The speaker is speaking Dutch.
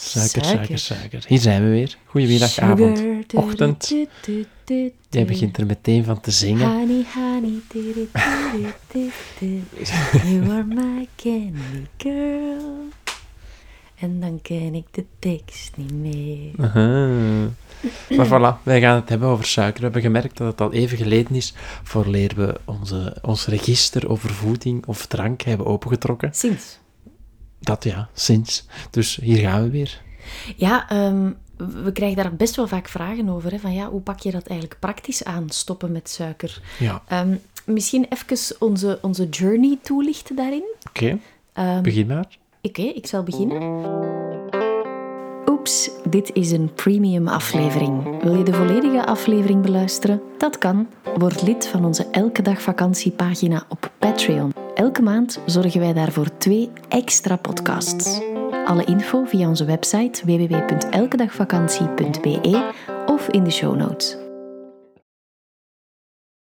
Suiker. Hier zijn we weer. Goedemiddag, sugar, avond, ochtend. Jij begint er meteen van te zingen. Honey, honey, you are my candy girl. En dan ken ik de tekst niet meer. Maar voilà, wij gaan het hebben over suiker. We hebben gemerkt dat het al even geleden is vooraleer we ons register over voeding of drank hebben opengetrokken. Sinds. Dus hier gaan we weer. We krijgen daar best wel vaak vragen over. Hè? Van ja, hoe pak je dat eigenlijk praktisch aan, stoppen met suiker? Ja. Misschien even onze journey toelichten daarin. Oké, begin maar. Oké, ik zal beginnen. Oeps, dit is een premium aflevering. Wil je de volledige aflevering beluisteren? Dat kan. Word lid van onze Elke Dag Vakantiepagina op Patreon. Elke maand zorgen wij daarvoor 2 extra podcasts. Alle info via onze website www.elkedagvakantie.be of in de show notes.